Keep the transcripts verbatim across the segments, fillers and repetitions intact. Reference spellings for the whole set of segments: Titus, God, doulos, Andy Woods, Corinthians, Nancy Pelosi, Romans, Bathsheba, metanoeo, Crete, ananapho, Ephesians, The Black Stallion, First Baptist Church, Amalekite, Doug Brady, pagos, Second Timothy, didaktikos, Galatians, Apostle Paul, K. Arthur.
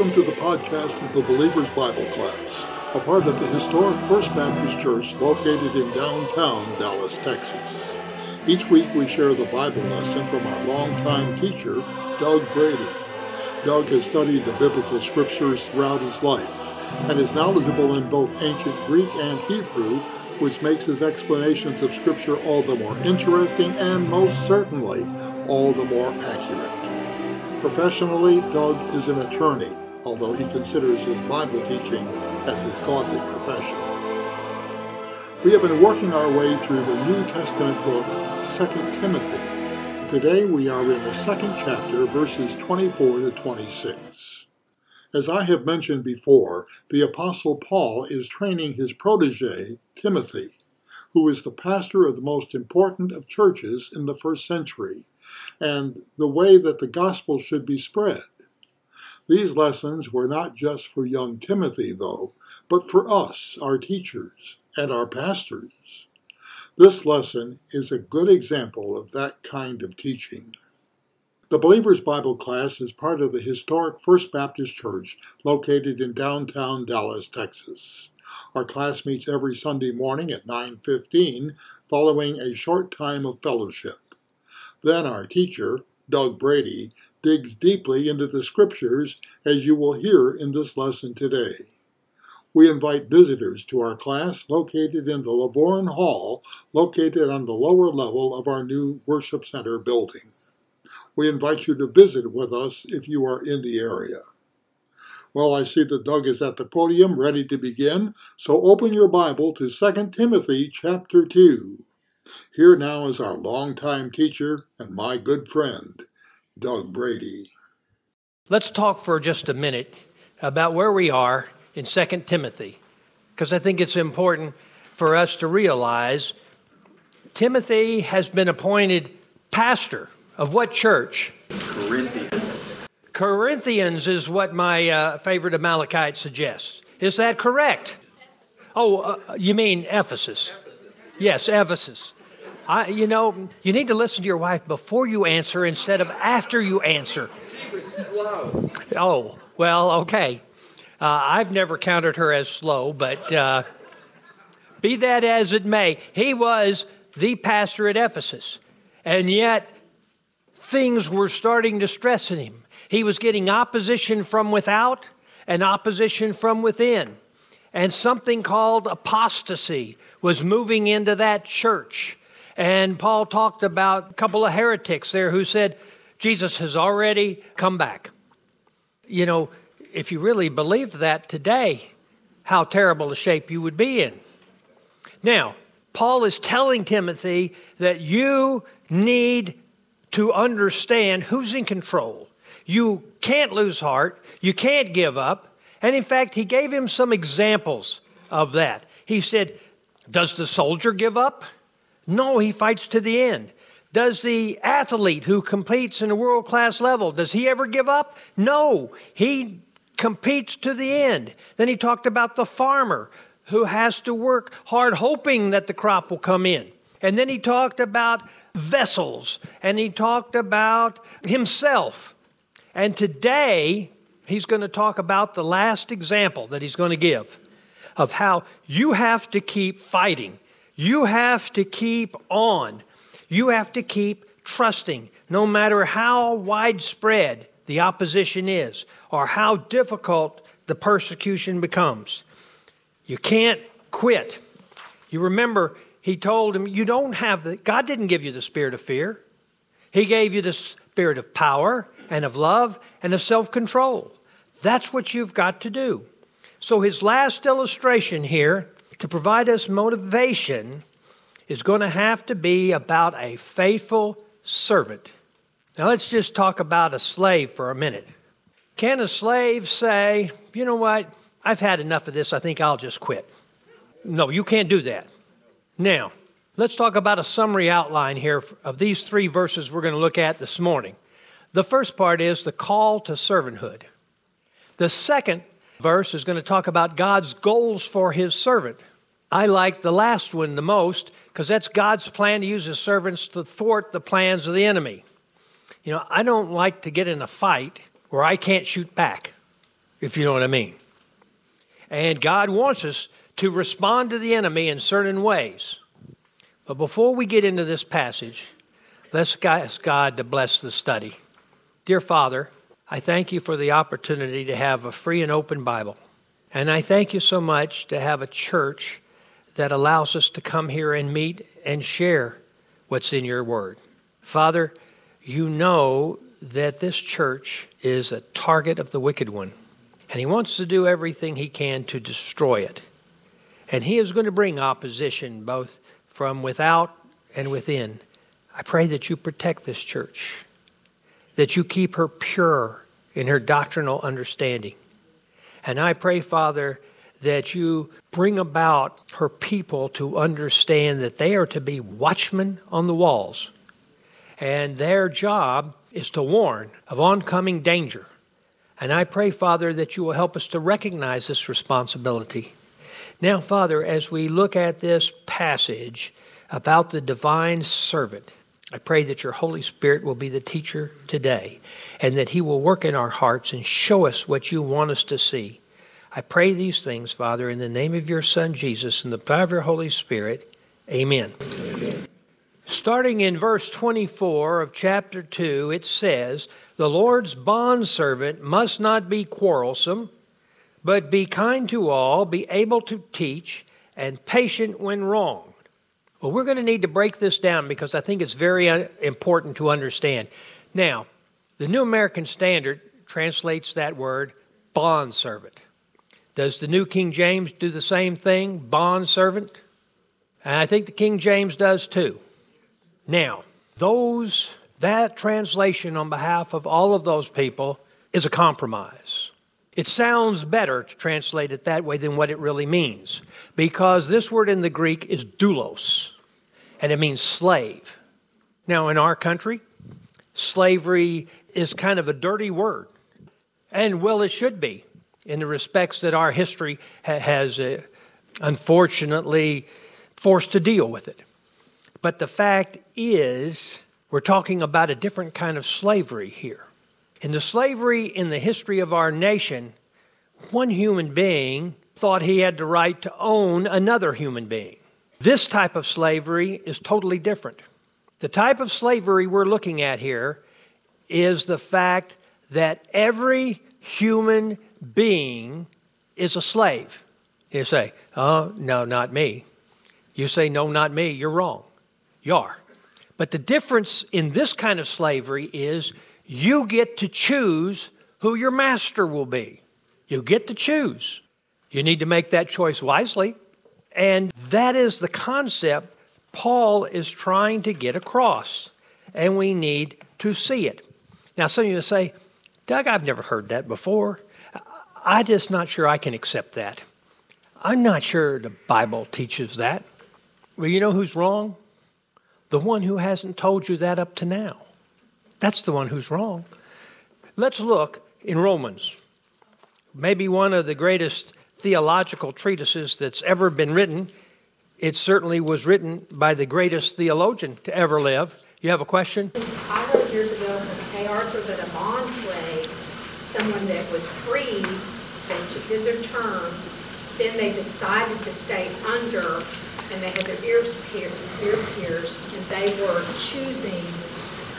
Welcome to the podcast of the Believer's Bible Class, a part of the historic First Baptist Church located in downtown Dallas, Texas. Each week we share the Bible lesson from our longtime teacher, Doug Brady. Doug has studied the biblical scriptures throughout his life and is knowledgeable in both ancient Greek and Hebrew, which makes his explanations of scripture all the more interesting and most certainly all the more accurate. Professionally, Doug is an attorney, although he considers his Bible teaching as his godly profession. We have been working our way through the New Testament book, Second Timothy. Today we are in the second chapter, verses twenty-four to twenty-six. As I have mentioned before, the Apostle Paul is training his protege, Timothy, who is the pastor of the most important of churches in the first century, and the way that the gospel should be spread. These lessons were not just for young Timothy, though, but for us, our teachers, and our pastors. This lesson is a good example of that kind of teaching. The Believer's Bible Class is part of the historic First Baptist Church located in downtown Dallas, Texas. Our class meets every Sunday morning at nine fifteen, following a short time of fellowship. Then our teacher, Doug Brady, digs deeply into the scriptures, as you will hear in this lesson today. We invite visitors to our class located in the LaVorne Hall, located on the lower level of our new worship center building. We invite you to visit with us if you are in the area. Well, I see that Doug is at the podium, ready to begin, so open your Bible to Second Timothy chapter two. Here now is our longtime teacher and my good friend, Doug Brady. Let's talk for just a minute about where we are in Second Timothy, because I think it's important for us to realize Timothy has been appointed pastor of what church? Corinthians. Corinthians is what my uh, favorite Amalekite suggests. Is that correct? Yes. Oh, uh, you mean Ephesus. Ephesus. Yes, Ephesus. I, you know, you need to listen to your wife before you answer instead of after you answer. She was slow. Oh, well, okay. Uh, I've never counted her as slow, but uh, be that as it may, he was the pastor at Ephesus, and yet things were starting to stress in him. He was getting opposition from without and opposition from within. And something called apostasy was moving into that church. And Paul talked about a couple of heretics there who said, Jesus has already come back. You know, if you really believed that today, how terrible a shape you would be in. Now, Paul is telling Timothy that you need to understand who's in control. You can't lose heart. You can't give up. And in fact, he gave him some examples of that. He said, does the soldier give up? No, he fights to the end. Does the athlete who competes in a world-class level, does he ever give up? No, he competes to the end. Then he talked about the farmer who has to work hard hoping that the crop will come in. And then he talked about vessels, and he talked about himself. And today, he's going to talk about the last example that he's going to give of how you have to keep fighting. You have to keep on. You have to keep trusting, no matter how widespread the opposition is or how difficult the persecution becomes. You can't quit. You remember, he told him, you don't have the, God didn't give you the spirit of fear. He gave you the spirit of power and of love, and of self-control. That's what you've got to do. So his last illustration here, to provide us motivation, is going to have to be about a faithful servant. Now let's just talk about a slave for a minute. Can a slave say, you know what, I've had enough of this, I think I'll just quit? No, you can't do that. Now, let's talk about a summary outline here of these three verses we're going to look at this morning. The first part is the call to servanthood. The second verse is going to talk about God's goals for his servant. I like the last one the most because that's God's plan to use his servants to thwart the plans of the enemy. You know, I don't like to get in a fight where I can't shoot back. if you know what I mean. And God wants us to respond to the enemy in certain ways. But before we get into this passage, let's ask God to bless the study. Dear Father, I thank you for the opportunity to have a free and open Bible. And I thank you so much to have a church that allows us to come here and meet and share what's in your word. Father, you know that this church is a target of the wicked one. And he wants to do everything he can to destroy it. And he is going to bring opposition both from without and within. I pray that you protect this church, that you keep her pure in her doctrinal understanding. And I pray, Father, that you bring about her people to understand that they are to be watchmen on the walls. And their job is to warn of oncoming danger. And I pray, Father, that you will help us to recognize this responsibility. Now, Father, as we look at this passage about the divine servant, I pray that your Holy Spirit will be the teacher today and that he will work in our hearts and show us what you want us to see. I pray these things, Father, in the name of your Son, Jesus, and the power of your Holy Spirit. Amen. Amen. Starting in verse twenty-four of chapter two, it says, "The Lord's bondservant must not be quarrelsome, but be kind to all, be able to teach, and patient when wronged." Well, we're going to need to break this down because I think it's very important to understand. Now, the New American Standard translates that word bondservant. Does the New King James do the same thing, bondservant? And I think the King James does too. Now, those that translation on behalf of all of those people is a compromise. It sounds better to translate it that way than what it really means, because this word in the Greek is doulos, and it means slave. Now, in our country, slavery is kind of a dirty word, and well, it should be in the respects that our history ha- has uh, unfortunately forced to deal with it. But the fact is, we're talking about a different kind of slavery here. In the slavery in the history of our nation, one human being thought he had the right to own another human being. This type of slavery is totally different. The type of slavery we're looking at here is the fact that every human being is a slave. You say, "Oh, no, not me." You say, "No, not me." You're wrong. You are. But the difference in this kind of slavery is you get to choose who your master will be. You get to choose. You need to make that choice wisely. And that is the concept Paul is trying to get across. And we need to see it. Now, some of you say, "Doug, I've never heard that before. I'm just not sure I can accept that. I'm not sure the Bible teaches that." Well, you know who's wrong? The one who hasn't told you that up to now. That's the one who's wrong. Let's look in Romans. Maybe one of the greatest theological treatises that's ever been written. It certainly was written by the greatest theologian to ever live. You have a question? I heard years ago from K. Arthur that a bond slave, someone that was free, they did their term, then they decided to stay under, and they had their ears pierced, ear pierced, and they were choosing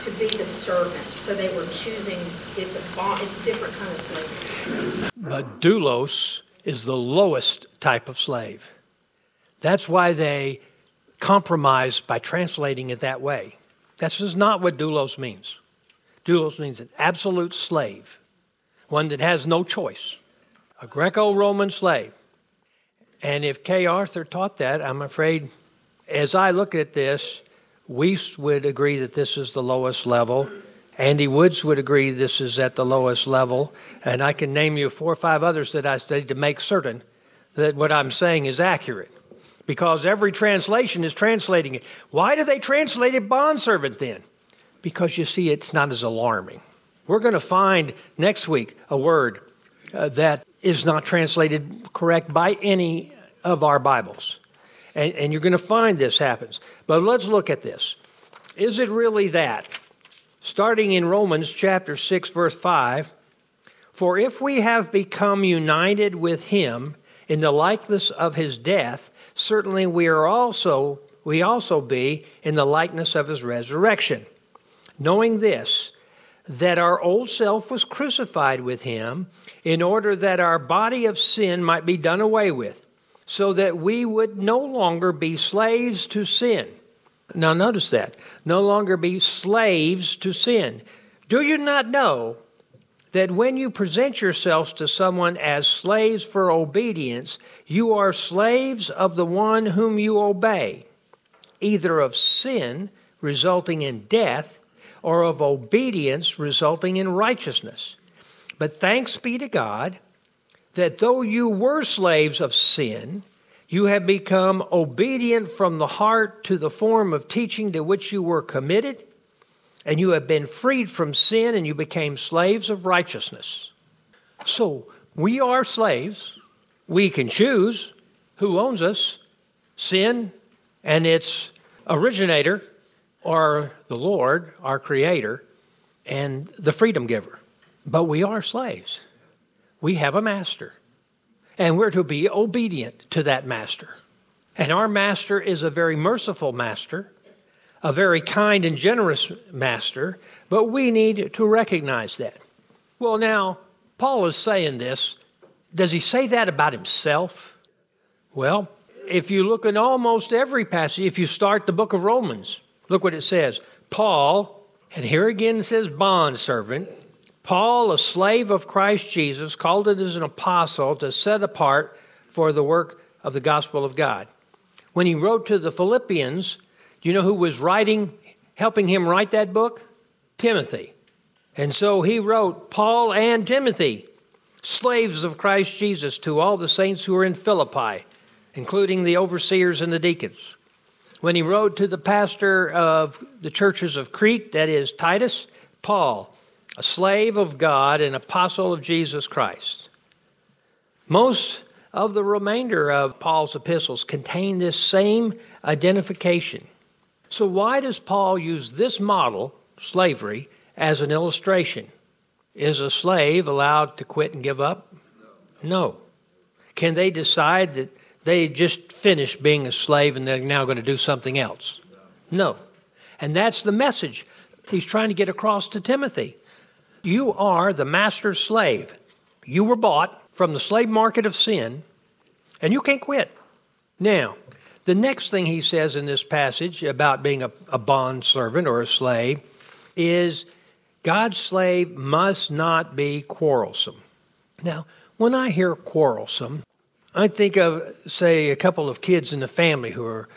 to be the servant. So they were choosing, it's a, bond, it's a different kind of slave. But doulos is the lowest type of slave. That's why they compromise by translating it that way. That's just not what doulos means. Doulos means an absolute slave, one that has no choice, a Greco-Roman slave. And if K. Arthur taught that, I'm afraid, as I look at this, Weiss would agree that this is the lowest level. Andy Woods would agree this is at the lowest level. And I can name you four or five others that I studied to make certain that what I'm saying is accurate. Because every translation is translating it. Why do they translate it bondservant then? Because you see, it's not as alarming. We're going to find next week a word uh, that is not translated correct by any of our Bibles. And, and you're going to find this happens. But let's look at this. Is it really that? Starting in Romans chapter six, verse five, For if we have become united with him in the likeness of his death, certainly we are also we also be in the likeness of his resurrection. Knowing this, that our old self was crucified with him, in order that our body of sin might be done away with, so that we would no longer be slaves to sin. Now notice that. No longer be slaves to sin. Do you not know that when you present yourselves to someone as slaves for obedience, you are slaves of the one whom you obey, either of sin resulting in death, or of obedience resulting in righteousness? But thanks be to God that though you were slaves of sin, you have become obedient from the heart to the form of teaching to which you were committed, and you have been freed from sin, and you became slaves of righteousness. So we are slaves. We can choose who owns us, sin and its originator, or the Lord, our Creator, and the freedom giver. But we are slaves. We have a master, and we're to be obedient to that master. And our master is a very merciful master, a very kind and generous master, but we need to recognize that. Well, now, Paul is saying this. Does he say that about himself? Well, if you look in almost every passage, if you start the book of Romans, look what it says. Paul, and here again it says bondservant, Paul, a slave of Christ Jesus, called it as an apostle to set apart for the work of the gospel of God. When he wrote to the Philippians, do you know who was writing, helping him write that book? Timothy. And so he wrote, Paul and Timothy, slaves of Christ Jesus, to all the saints who are in Philippi, including the overseers and the deacons. When he wrote to the pastor of the churches of Crete, that is Titus, Paul, a slave of God and apostle of Jesus Christ. Most of the remainder of Paul's epistles contain this same identification. So why does Paul use this model, slavery, as an illustration? Is a slave allowed to quit and give up? No. Can they decide that they just finished being a slave and they're now going to do something else? No. And that's the message he's trying to get across to Timothy. You are the master's slave. You were bought from the slave market of sin, and you can't quit. Now, the next thing he says in this passage about being a, a bondservant or a slave is God's slave must not be quarrelsome. Now, when I hear quarrelsome, I think of, say, a couple of kids in the family who are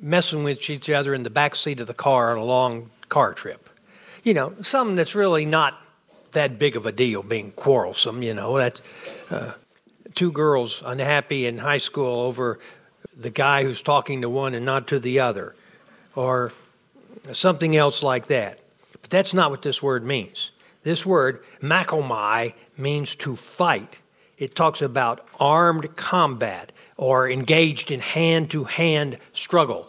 messing with each other in the back seat of the car on a long car trip. You know, something that's really not that big of a deal, being quarrelsome, you know. That's uh, two girls unhappy in high school over the guy who's talking to one and not to the other, or something else like that. But that's not what this word means. This word, makomai, means to fight. It talks about armed combat or engaged in hand-to-hand struggle.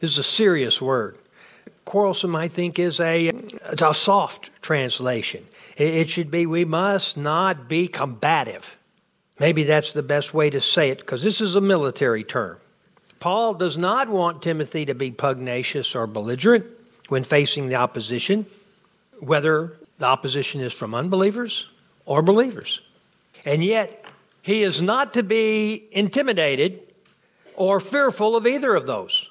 This is a serious word. Quarrelsome, I think, is a, a soft translation. It should be, we must not be combative. Maybe that's the best way to say it, because this is a military term. Paul does not want Timothy to be pugnacious or belligerent when facing the opposition, whether the opposition is from unbelievers or believers. And yet, he is not to be intimidated or fearful of either of those.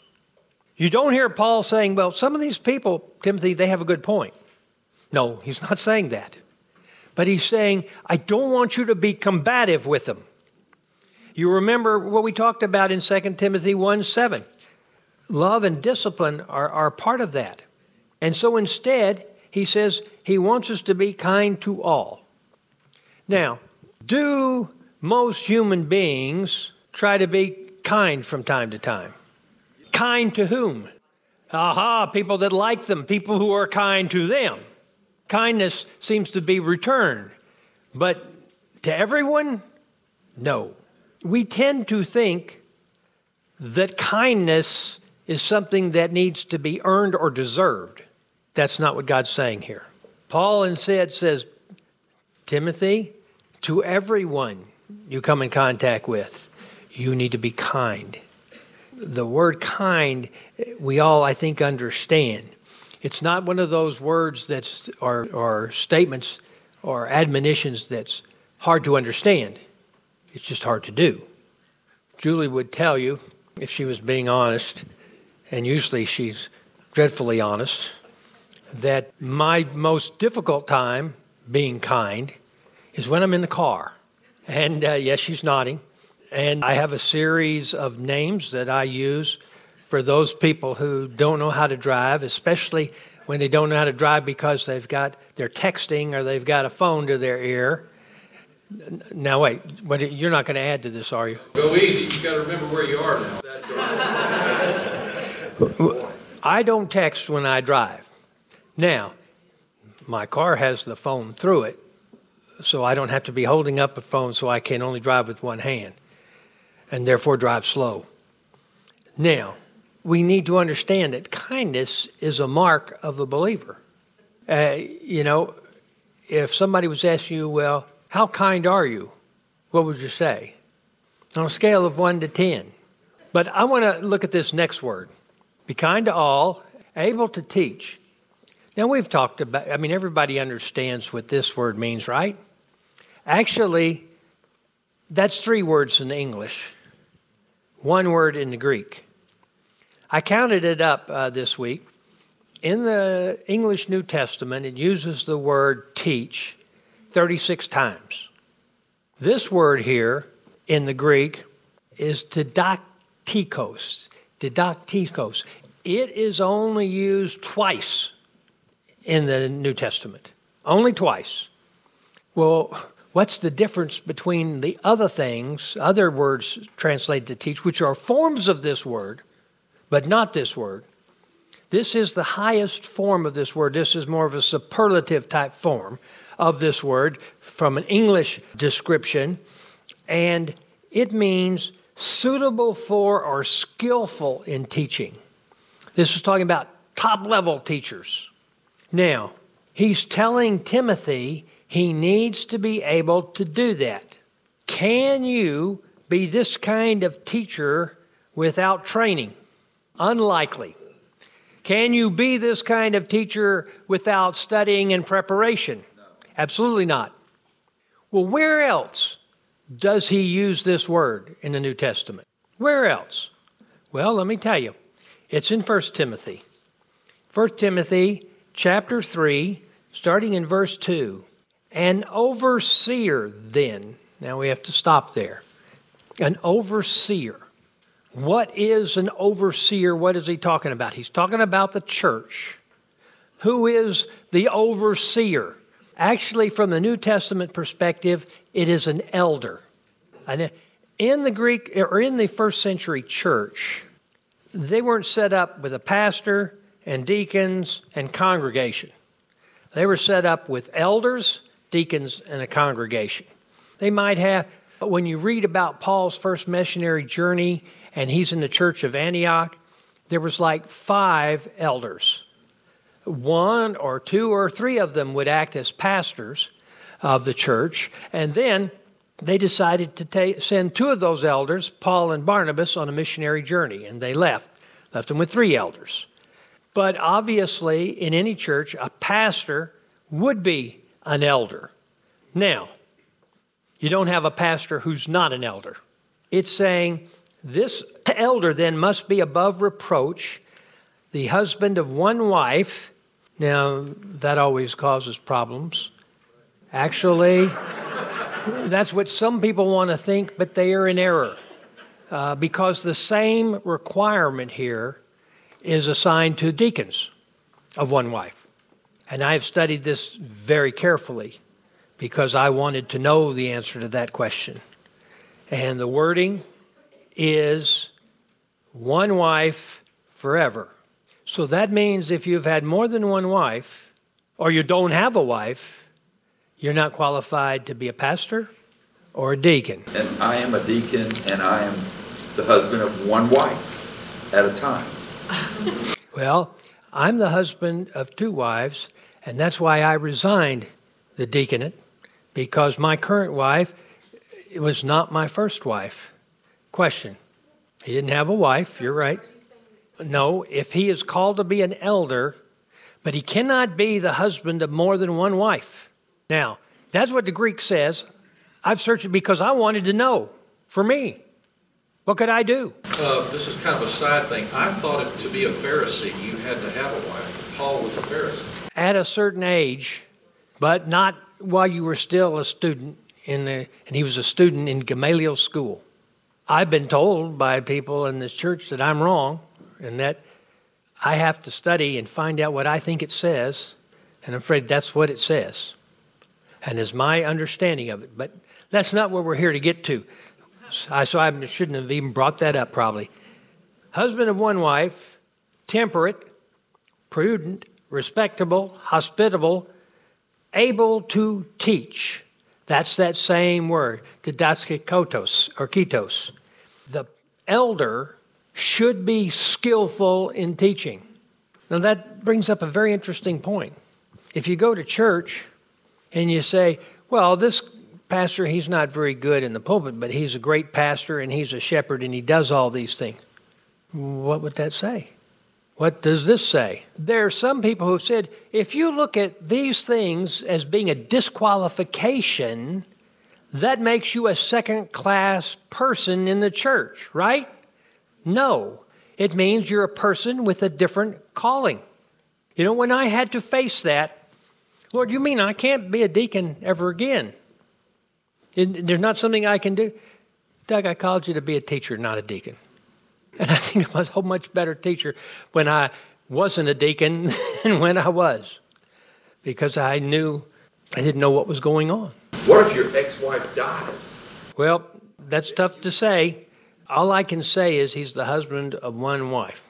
You don't hear Paul saying, well, some of these people, Timothy, they have a good point. No, he's not saying that. But he's saying, I don't want you to be combative with them. You remember what we talked about in Second Timothy one seven. Love and discipline are, are part of that. And so instead, he says he wants us to be kind to all. Now, do most human beings try to be kind from time to time? Kind to whom? Aha, people that like them, people who are kind to them. Kindness seems to be returned. But to everyone? No. We tend to think that kindness is something that needs to be earned or deserved. That's not what God's saying here. Paul instead says, Timothy, To everyone you come in contact with, you need to be kind. The word kind, we all, I think, understand. It's not one of those words that's or, or statements or admonitions that's hard to understand. It's just hard to do. Julie would tell you, if she was being honest, and usually she's dreadfully honest, that my most difficult time being kind is when I'm in the car. And uh, yes, she's nodding. And I have a series of names that I use for those people who don't know how to drive, especially when they don't know how to drive because they've got, they're texting or they've got a phone to their ear. Now, wait, you're not going to add to this, are you? Go easy. You've got to remember where you are now. I don't text when I drive. Now, my car has the phone through it, so I don't have to be holding up a phone, so I can only drive with one hand and therefore drive slow. Now, we need to understand that kindness is a mark of the believer. Uh, you know, if somebody was asking you, well, how kind are you? What would you say? On a scale of one to ten. But I want to look at this next word. Be kind to all, able to teach. Now, we've talked about, I mean, everybody understands what this word means, right? Actually, that's three words in English, one word in the Greek. I counted it up uh, this week. In the English New Testament, it uses the word teach thirty-six times. This word here in the Greek is didaktikos. Didaktikos. It is only used twice in the New Testament. Only twice. Well, what's the difference between the other things, other words translated to teach, which are forms of this word, but not this word? This is the highest form of this word. This is more of a superlative type form of this word from an English description, and it means suitable for or skillful in teaching. This is talking about top-level teachers. Now, he's telling Timothy he needs to be able to do that. Can you be this kind of teacher without training? Unlikely. Can you be this kind of teacher without studying and preparation? Absolutely not. Well, where else does he use this word in the New Testament? Where else? Well, let me tell you. It's in First Timothy. First Timothy chapter three, starting in verse two. An overseer then. Now we have to stop there. An overseer. What is an overseer? What is he talking about? He's talking about the church. Who is the overseer? Actually, from the New Testament perspective, it is an elder. And in the Greek or in the first century church, they weren't set up with a pastor and deacons and congregation. They were set up with elders, deacons, and a congregation. They might have, when you read about Paul's first missionary journey and he's in the church of Antioch, there was like five elders. One or two or three of them would act as pastors of the church. And then they decided to take, send two of those elders, Paul and Barnabas, on a missionary journey. And they left, left them with three elders. But obviously, in any church, a pastor would be an elder. Now, you don't have a pastor who's not an elder. It's saying this elder then must be above reproach, the husband of one wife. Now, that always causes problems. Actually, that's what some people want to think, but they are in error. Uh, because the same requirement here is assigned to deacons of one wife. And I've studied this very carefully because I wanted to know the answer to that question. And the wording is one wife forever. So that means if you've had more than one wife, or you don't have a wife, you're not qualified to be a pastor or a deacon. And I am a deacon, and I am the husband of one wife at a time. Well, I'm the husband of two wives, and that's why I resigned the deaconate because my current wife, it was not my first wife. Question. He didn't have a wife. You're right. No, if he is called to be an elder, but he cannot be the husband of more than one wife. Now, that's what the Greek says. I've searched it because I wanted to know, for me, what could I do? Uh, this is kind of a side thing. I thought it to be a Pharisee, you had to have a wife. Paul was a Pharisee. At a certain age, but not while you were still a student, in the, and he was a student in Gamaliel's school. I've been told by people in this church that I'm wrong, and that I have to study and find out what I think it says, and I'm afraid that's what it says. And is my understanding of it. But that's not what we're here to get to. I, so I shouldn't have even brought that up probably. Husband of one wife, temperate, prudent, respectable, hospitable, able to teach. That's that same word, didaskikotos or kitos. The elder should be skillful in teaching. Now that brings up a very interesting point. If you go to church and you say, well, this pastor, he's not very good in the pulpit, but he's a great pastor and he's a shepherd and he does all these things. What would that say? What does this say? There are some people who have said, if you look at these things as being a disqualification, that makes you a second-class person in the church, right? No. It means you're a person with a different calling. You know, when I had to face that, Lord, you mean I can't be a deacon ever again? There's not something I can do? Doug, I called you to be a teacher, not a deacon. And I think I'm a whole much better teacher when I wasn't a deacon than when I was. Because I knew, I didn't know what was going on. What if your ex-wife dies? Well, that's tough to say. All I can say is he's the husband of one wife.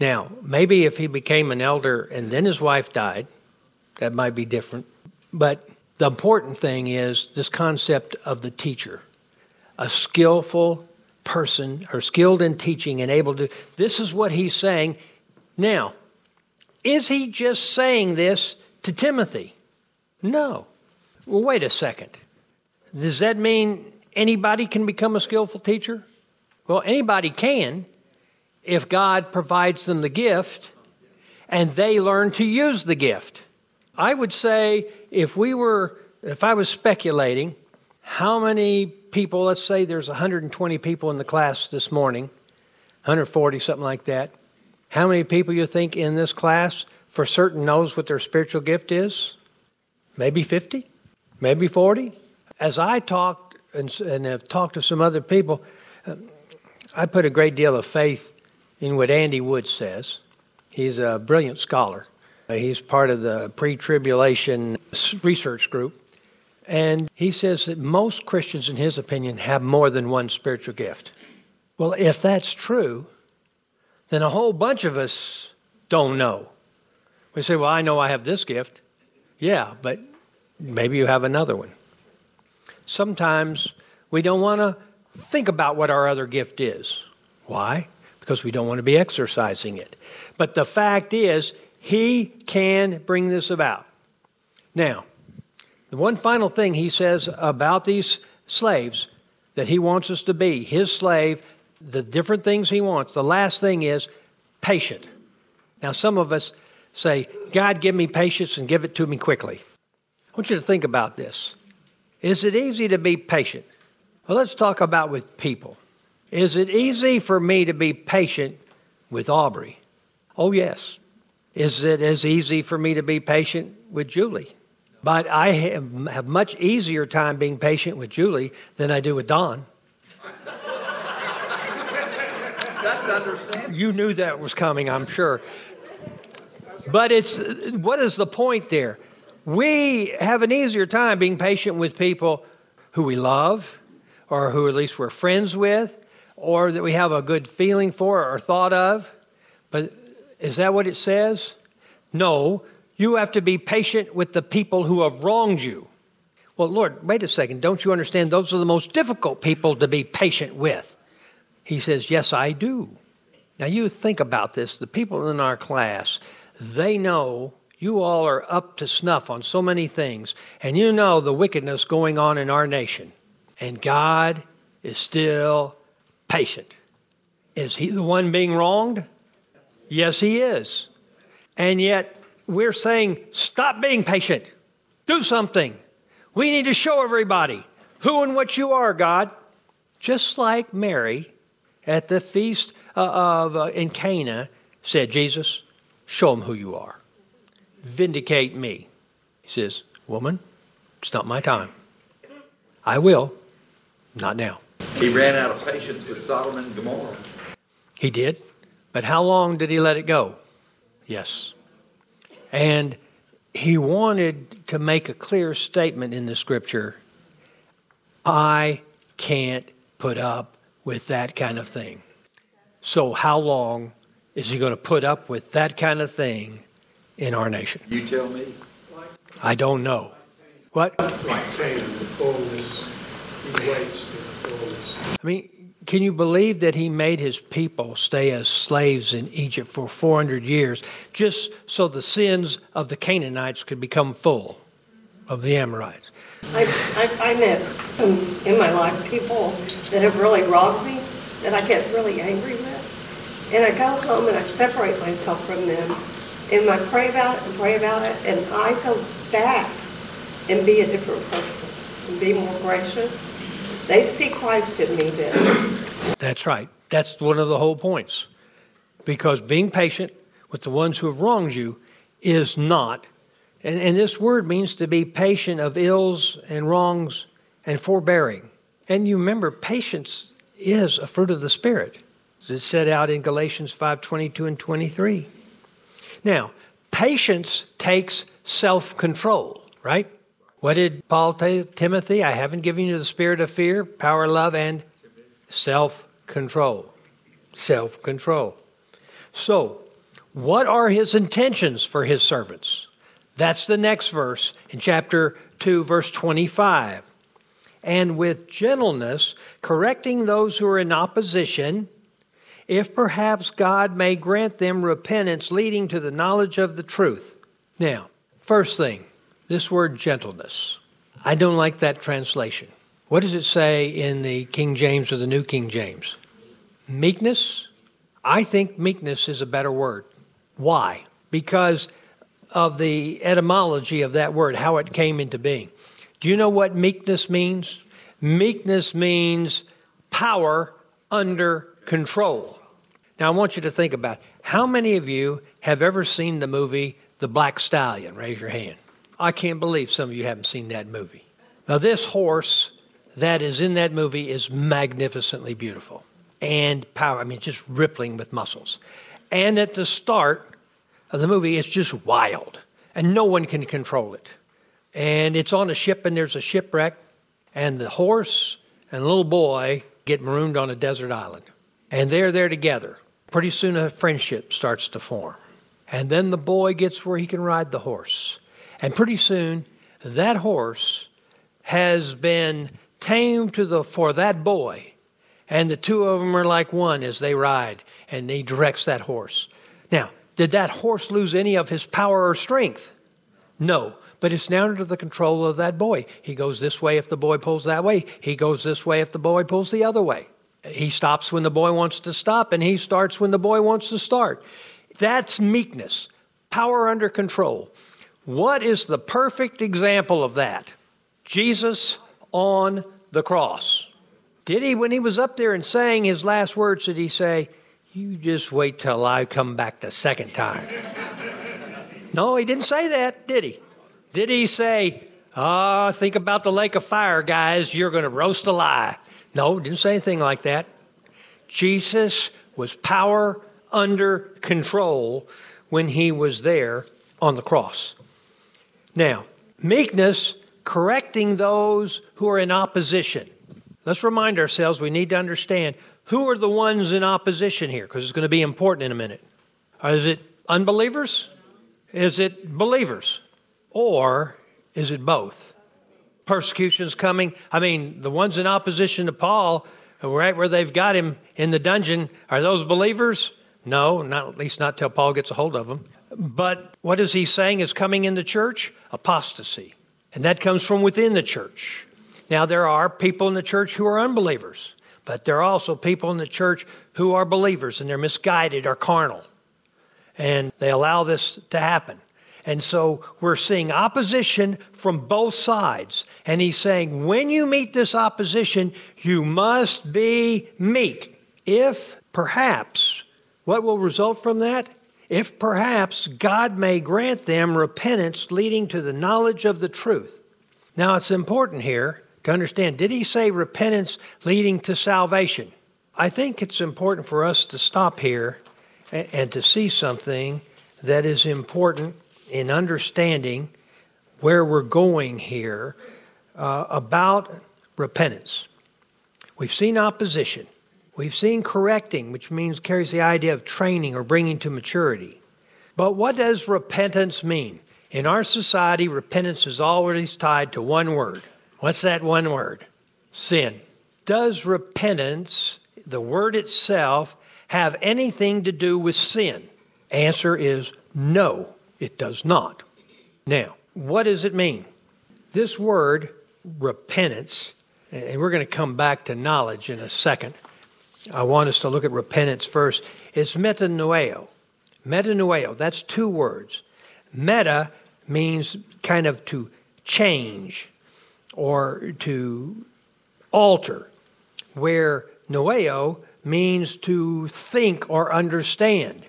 Now, maybe if he became an elder and then his wife died, that might be different. But the important thing is this concept of the teacher, a skillful person or skilled in teaching and able to. This is what he's saying. Now, is he just saying this to Timothy? No. Well, wait a second. Does that mean anybody can become a skillful teacher? Well, anybody can if God provides them the gift and they learn to use the gift. I would say if we were, if I was speculating, how many people, let's say there's one hundred twenty people in the class this morning, one hundred forty, something like that. How many people you think in this class for certain knows what their spiritual gift is? Maybe fifty, maybe forty. As I talked and, and have talked to some other people, I put a great deal of faith in what Andy Woods says. He's a brilliant scholar. He's part of the pre-tribulation research group. And he says that most Christians, in his opinion, have more than one spiritual gift. Well, if that's true, then a whole bunch of us don't know. We say, well, I know I have this gift. Yeah, but maybe you have another one. Sometimes we don't want to think about what our other gift is. Why? Because we don't want to be exercising it. But the fact is, he can bring this about. Now, the one final thing he says about these slaves that he wants us to be, his slave, the different things he wants. The last thing is patient. Now, some of us say, God, give me patience and give it to me quickly. I want you to think about this. Is it easy to be patient? Well, let's talk about with people. Is it easy for me to be patient with Aubrey? Oh, yes. Is it as easy for me to be patient with Julie? But I have much easier time being patient with Julie than I do with Don. That's understandable. You knew that was coming, I'm sure. But it's what is the point there? We have an easier time being patient with people who we love, or who at least we're friends with, or that we have a good feeling for or thought of. But is that what it says? No, you have to be patient with the people who have wronged you. Well, Lord, wait a second. Don't you understand those are the most difficult people to be patient with? He says, yes, I do. Now, you think about this. The people in our class, they know You all are up to snuff on so many things, and you know the wickedness going on in our nation. And God is still patient. Is he the one being wronged? Yes, he is. And yet we're saying, stop being patient. Do something. We need to show everybody who and what you are, God. Just like Mary at the feast of uh, in Cana said, Jesus, show them who you are. Vindicate me. He says, woman, it's not my time. I will. Not now. He ran out of patience with Sodom and Gomorrah. He did. But how long did he let it go? Yes. And he wanted to make a clear statement in the scripture. I can't put up with that kind of thing. So how long is he going to put up with that kind of thing in our nation? You tell me. I don't know. What? Like Cain, the fullness, he waits for the fullness. I mean, can you believe that he made his people stay as slaves in Egypt for four hundred years just so the sins of the Canaanites could become full of the Amorites? I, I, I met um, in my life people that have really wronged me that I get really angry with. And I go home and I separate myself from them. And I pray about it and pray about it. And I go back and be a different person and be more gracious. They see Christ in me then. That's right. That's one of the whole points. Because being patient with the ones who have wronged you is not. And, and this word means to be patient of ills and wrongs and forbearing. And you remember, patience is a fruit of the Spirit. It's set out in Galatians five twenty-two and twenty-three. Now, patience takes self-control, right? What did Paul tell Timothy? I haven't given you the spirit of fear, power, love, and self-control. Self-control. So, what are his intentions for his servants? That's the next verse in chapter two, verse twenty-five. And with gentleness, correcting those who are in opposition, if perhaps God may grant them repentance leading to the knowledge of the truth. Now, first thing. This word gentleness, I don't like that translation. What does it say in the King James or the New King James? Meekness? I think meekness is a better word. Why? Because of the etymology of that word, how it came into being. Do you know what meekness means? Meekness means power under control. Now, I want you to think about it. How many of you have ever seen the movie The Black Stallion? Raise your hand. I can't believe some of you haven't seen that movie. Now, this horse that is in that movie is magnificently beautiful and power. I mean, just rippling with muscles. And at the start of the movie, it's just wild, and no one can control it. And it's on a ship, and there's a shipwreck, and the horse and the little boy get marooned on a desert island. And they're there together. Pretty soon, a friendship starts to form. And then the boy gets where he can ride the horse. And pretty soon, that horse has been tamed to the for that boy. And the two of them are like one as they ride, and he directs that horse. Now, did that horse lose any of his power or strength? No, but it's now under the control of that boy. He goes this way if the boy pulls that way. He goes this way if the boy pulls the other way. He stops when the boy wants to stop, and he starts when the boy wants to start. That's meekness, power under control. What is the perfect example of that? Jesus on the cross. Did he, when he was up there and saying his last words, did he say, you just wait till I come back the second time? No, he didn't say that, did he? Did he say, ah, oh, think about the lake of fire, guys, you're going to roast alive? No, didn't say anything like that. Jesus was power under control when he was there on the cross. Now, meekness, correcting those who are in opposition. Let's remind ourselves we need to understand who are the ones in opposition here, because it's going to be important in a minute. Is it unbelievers? Is it believers? Or is it both? Persecution's coming. I mean, the ones in opposition to Paul, right where they've got him in the dungeon, are those believers? No, not at least not till Paul gets a hold of them. But what is he saying is coming in the church? Apostasy. And that comes from within the church. Now, there are people in the church who are unbelievers, but there are also people in the church who are believers, and they're misguided or carnal, and they allow this to happen. And so we're seeing opposition from both sides. And he's saying, when you meet this opposition, you must be meek. If perhaps, what will result from that? If perhaps God may grant them repentance leading to the knowledge of the truth. Now, it's important here to understand, did he say repentance leading to salvation? I think it's important for us to stop here and to see something that is important in understanding where we're going here uh, about repentance. We've seen opposition. We've seen correcting, which means carries the idea of training or bringing to maturity. But what does repentance mean? In our society, repentance is always tied to one word. What's that one word? Sin. Does repentance, the word itself, have anything to do with sin? Answer is no, it does not. Now, what does it mean? This word, repentance, and we're going to come back to knowledge in a second. I want us to look at repentance first. It's metanoeo. Metanoeo, that's two words. Meta means kind of to change or to alter, where noeo means to think or understand.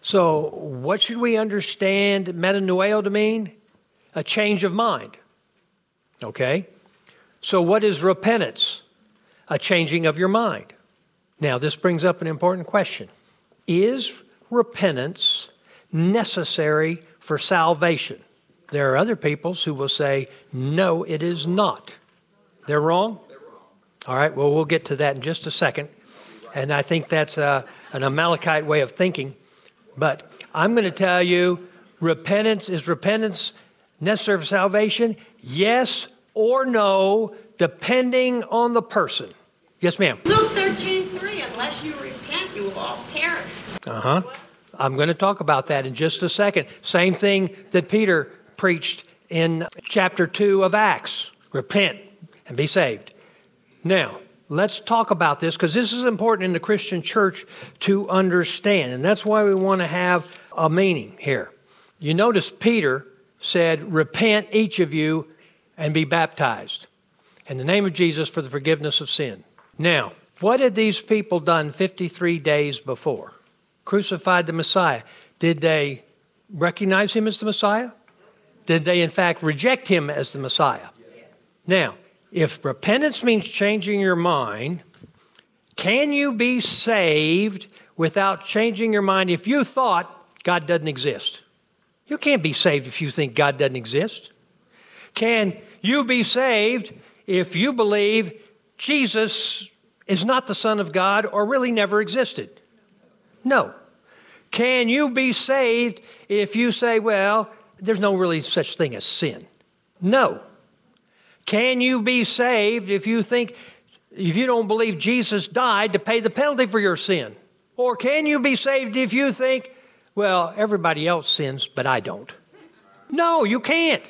So what should we understand metanoeo to mean? A change of mind. Okay? So what is repentance? A changing of your mind. Now, this brings up an important question. Is repentance necessary for salvation? There are other peoples who will say, no, it is not. They're wrong? They're wrong. All right, well, we'll get to that in just a second. And I think that's a, an Amalekite way of thinking. But I'm going to tell you, repentance is repentance necessary for salvation? Yes or no, depending on the person. Yes, ma'am. Luke thirteen three, unless you repent, you will all perish. Uh-huh. I'm going to talk about that in just a second. Same thing that Peter preached in chapter two of Acts. Repent and be saved. Now, let's talk about this, because this is important in the Christian church to understand. And that's why we want to have a meaning here. You notice Peter said, repent each of you and be baptized in the name of Jesus for the forgiveness of sin. Now, what had these people done fifty-three days before? Crucified the Messiah. Did they recognize him as the Messiah? Did they, in fact, reject him as the Messiah? Yes. Now, if repentance means changing your mind, can you be saved without changing your mind if you thought God doesn't exist? You can't be saved if you think God doesn't exist. Can you be saved if you believe Jesus is not the Son of God or really never existed? No. Can you be saved if you say, well, there's no really such thing as sin? No. Can you be saved if you think, if you don't believe Jesus died to pay the penalty for your sin? Or can you be saved if you think, well, everybody else sins, but I don't? No, you can't.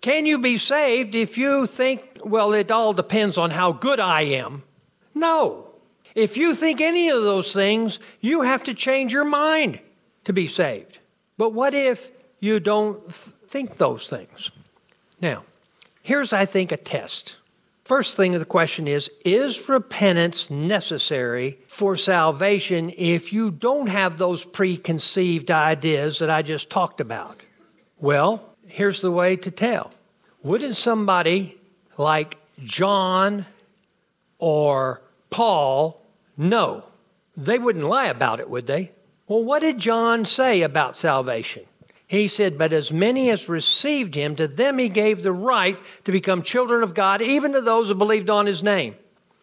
Can you be saved if you think, well, it all depends on how good I am? No. If you think any of those things, you have to change your mind to be saved. But what if you don't think those things? Now, here's, I think, a test. First thing of the question is, is repentance necessary for salvation if you don't have those preconceived ideas that I just talked about? Well, here's the way to tell. Wouldn't somebody like John or Paul know? They wouldn't lie about it, would they? Well, what did John say about salvation? He said, but as many as received him, to them he gave the right to become children of God, even to those who believed on his name.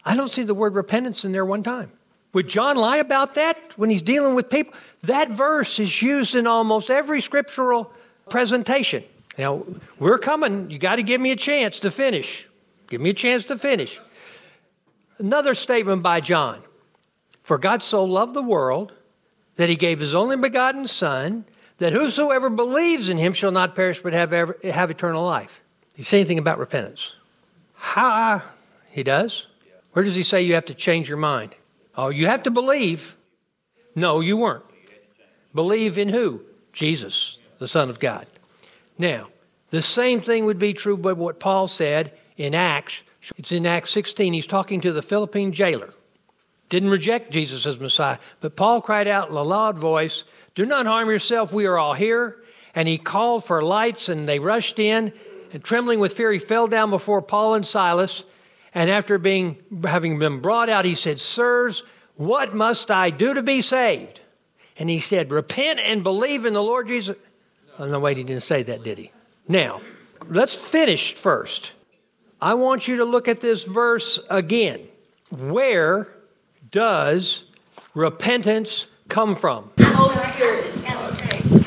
I don't see the word repentance in there one time. Would John lie about that when he's dealing with people? That verse is used in almost every scriptural presentation. Now, we're coming. You got to give me a chance to finish. Give me a chance to finish. Another statement by John. For God so loved the world that he gave his only begotten Son, that whosoever believes in him shall not perish but have, ever, have eternal life. He says anything about repentance? How? He does? Where does he say you have to change your mind? Oh, you have to believe. No, you weren't. Believe in who? Jesus, the Son of God. Now, the same thing would be true by what Paul said in Acts. It's in Acts sixteen. He's talking to the Philippine jailer. Didn't reject Jesus as Messiah. But Paul cried out in a loud voice, "Do not harm yourself. We are all here." And he called for lights, and they rushed in. And trembling with fear, he fell down before Paul and Silas. And after being, having been brought out, he said, "Sirs, what must I do to be saved?" And he said, "Repent and believe in the Lord Jesus." No, oh, no wait, he didn't say that, did he? Now, let's finish first. I want you to look at this verse again. Where does repentance come from? The Holy Spirit is everything.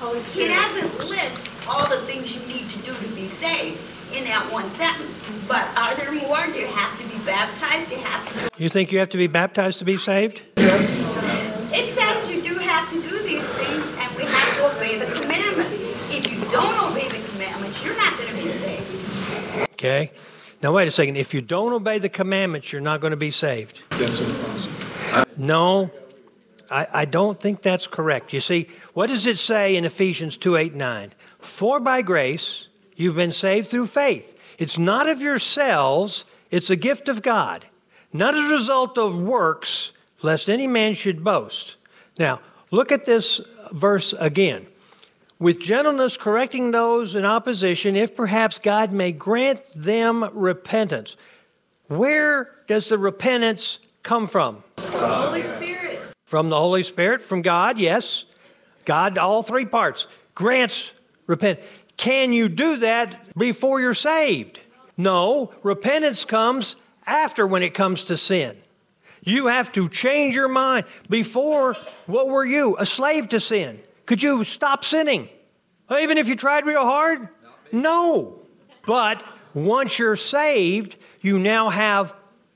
Holy Spirit. He doesn't list all the things you need to do to be saved in that one sentence. But are there more? Do you have to be baptized? Do you have to? You think you have to be baptized to be saved? It says you do have to do these things, and we have to obey the commandments. If you don't obey the commandments, you're not going to be saved. Okay. Now, wait a second. If you don't obey the commandments, you're not going to be saved. That's impossible. No, I, I don't think that's correct. You see, what does it say in Ephesians two, eight, nine? For by grace you've been saved through faith. It's not of yourselves. It's a gift of God. Not as a result of works, lest any man should boast. Now, look at this verse again. With gentleness correcting those in opposition, if perhaps God may grant them repentance. Where does the repentance come from? From the Holy Spirit. From the Holy Spirit, from God, yes. God, all three parts, grants repentance. Can you do that before you're saved? No, repentance comes after when it comes to sin. You have to change your mind. Before, what were you? A slave to sin. Could you stop sinning? Even if you tried real hard? No. But once you're saved, you now have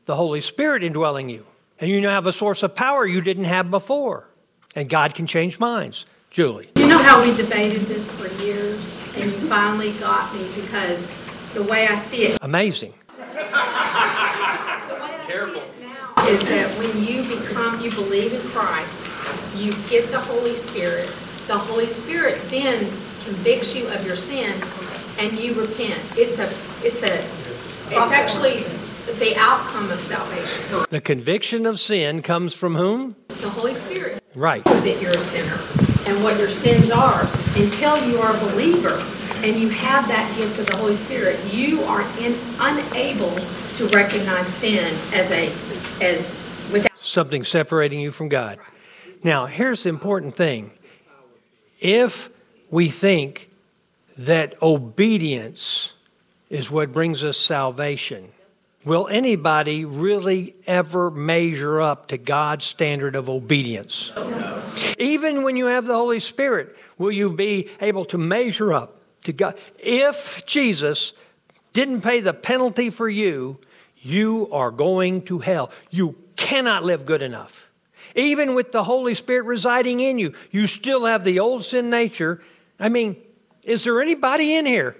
the Holy Spirit indwelling you. And you now have a source of power you didn't have before. And God can change minds. Julie. You know how we debated this for years? And you finally got me because the way I see it. Amazing. The way I Careful. see it. Is that when you become, you believe in Christ, you get the Holy Spirit. The Holy Spirit then convicts you of your sins, and you repent. It's a, it's a, it's actually the outcome of salvation. The conviction of sin comes from whom? The Holy Spirit. Right. That you're a sinner, and what your sins are. Until you are a believer, and you have that gift of the Holy Spirit, you are in, unable to recognize sin as a As without something separating you from God. Now, here's the important thing. If we think that obedience is what brings us salvation, will anybody really ever measure up to God's standard of obedience? No. Even when you have the Holy Spirit, will you be able to measure up to God? If Jesus didn't pay the penalty for you, you are going to hell. You cannot live good enough. Even with the Holy Spirit residing in you, you still have the old sin nature. I mean, is there anybody in here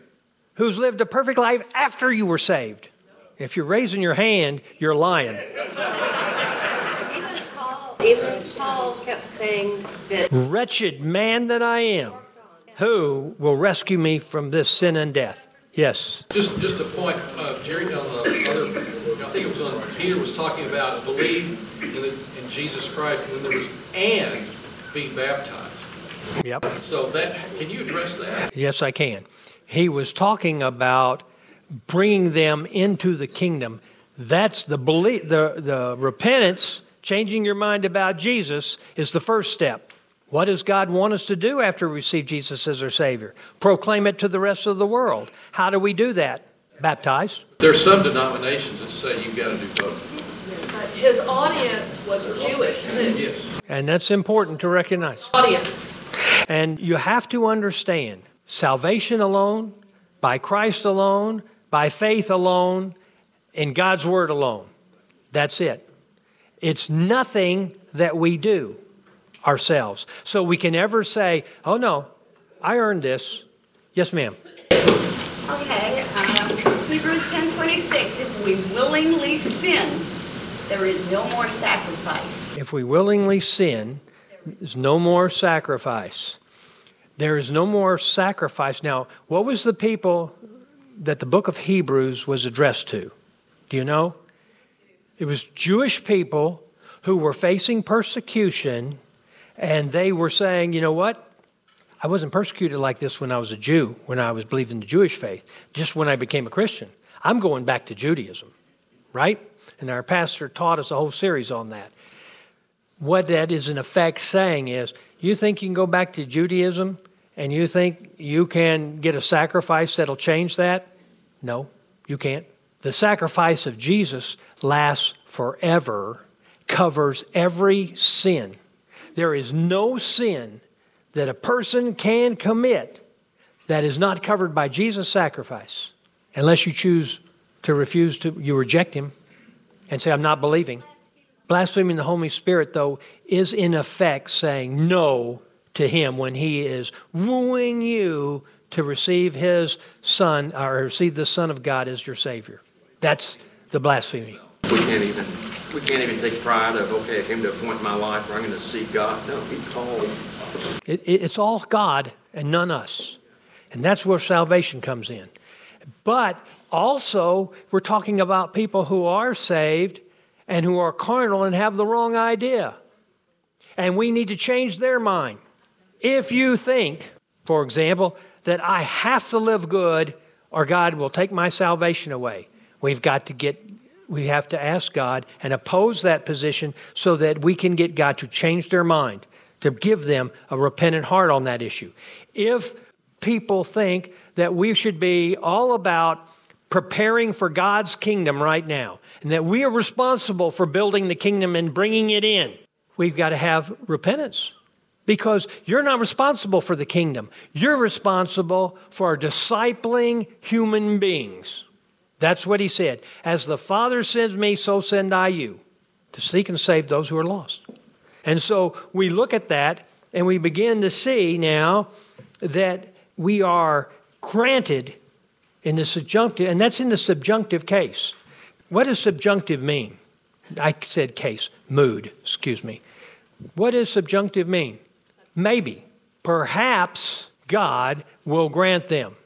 who's lived a perfect life after you were saved? No. If you're raising your hand, you're lying. Even Paul, even Paul kept saying that, "Wretched man that I am, who will rescue me from this sin and death?" Yes. Just just a point, uh, Jerry, on the other, I think it was on Peter was talking about believe in, the, in Jesus Christ, and then there was and being baptized. Yep. So that, can you address that? Yes, I can. He was talking about bringing them into the kingdom. That's the belief, the the repentance, changing your mind about Jesus is the first step. What does God want us to do after we receive Jesus as our Savior? Proclaim it to the rest of the world. How do we do that? Baptize. There's some denominations that say you've got to do both. His audience was Jewish too. Yes. And that's important to recognize. Audience. And you have to understand salvation alone, by Christ alone, by faith alone, in God's Word alone. That's it. It's nothing that we do. ourselves. So we can never say, oh no, I earned this. Yes, ma'am. Okay, um, Hebrews ten twenty-six, if we willingly sin, there is no more sacrifice. If we willingly sin, there's no more sacrifice. There is no more sacrifice. Now, what was the people that the book of Hebrews was addressed to? Do you know? It was Jewish people who were facing persecution, and they were saying, you know what? I wasn't persecuted like this when I was a Jew, when I was believing the Jewish faith, just when I became a Christian. I'm going back to Judaism, right? And our pastor taught us a whole series on that. What that is in effect saying is, you think you can go back to Judaism and you think you can get a sacrifice that'll change that? No, you can't. The sacrifice of Jesus lasts forever, covers every sin. There is no sin that a person can commit that is not covered by Jesus' sacrifice, unless you choose to refuse to, you reject him and say, I'm not believing. Blaspheming the Holy Spirit, though, is in effect saying no to him when he is wooing you to receive his Son, or receive the Son of God as your Savior. That's the blasphemy. We can't even we can't even take pride of, okay, I came to a point in my life where I'm going to see God. No, he called. It, it, it's all God and none us. And that's where salvation comes in. But also, we're talking about people who are saved and who are carnal and have the wrong idea. And we need to change their mind. If you think, for example, that I have to live good or God will take my salvation away, we've got to get, we have to ask God and oppose that position so that we can get God to change their mind, to give them a repentant heart on that issue. If people think that we should be all about preparing for God's kingdom right now, and that we are responsible for building the kingdom and bringing it in, we've got to have repentance, because you're not responsible for the kingdom. You're responsible for discipling human beings. That's what he said. As the Father sends me, so send I you, to seek and save those who are lost. And so we look at that, and we begin to see now that we are granted in the subjunctive, and that's in the subjunctive case. What does subjunctive mean? I said case, mood, excuse me. What does subjunctive mean? Maybe, perhaps God will grant them.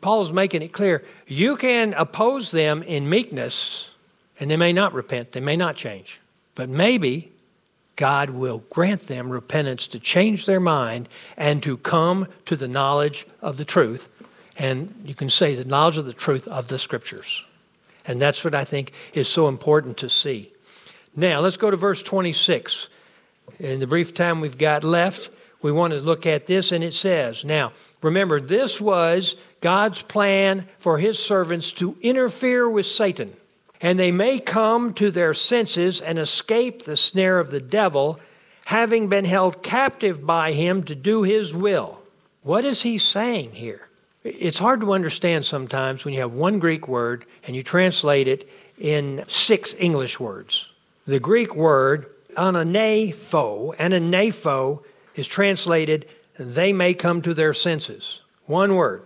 Paul's making it clear, you can oppose them in meekness, and they may not repent, they may not change. But maybe God will grant them repentance to change their mind and to come to the knowledge of the truth. And you can say the knowledge of the truth of the Scriptures. And that's what I think is so important to see. Now, let's go to verse twenty-six. In the brief time we've got left, we want to look at this, and it says, now, remember, this was God's plan for his servants to interfere with Satan, and they may come to their senses and escape the snare of the devil, having been held captive by him to do his will. What is he saying here? It's hard to understand sometimes when you have one Greek word and you translate it in six English words. The Greek word ananapho, ananapho is translated, they may come to their senses. One word.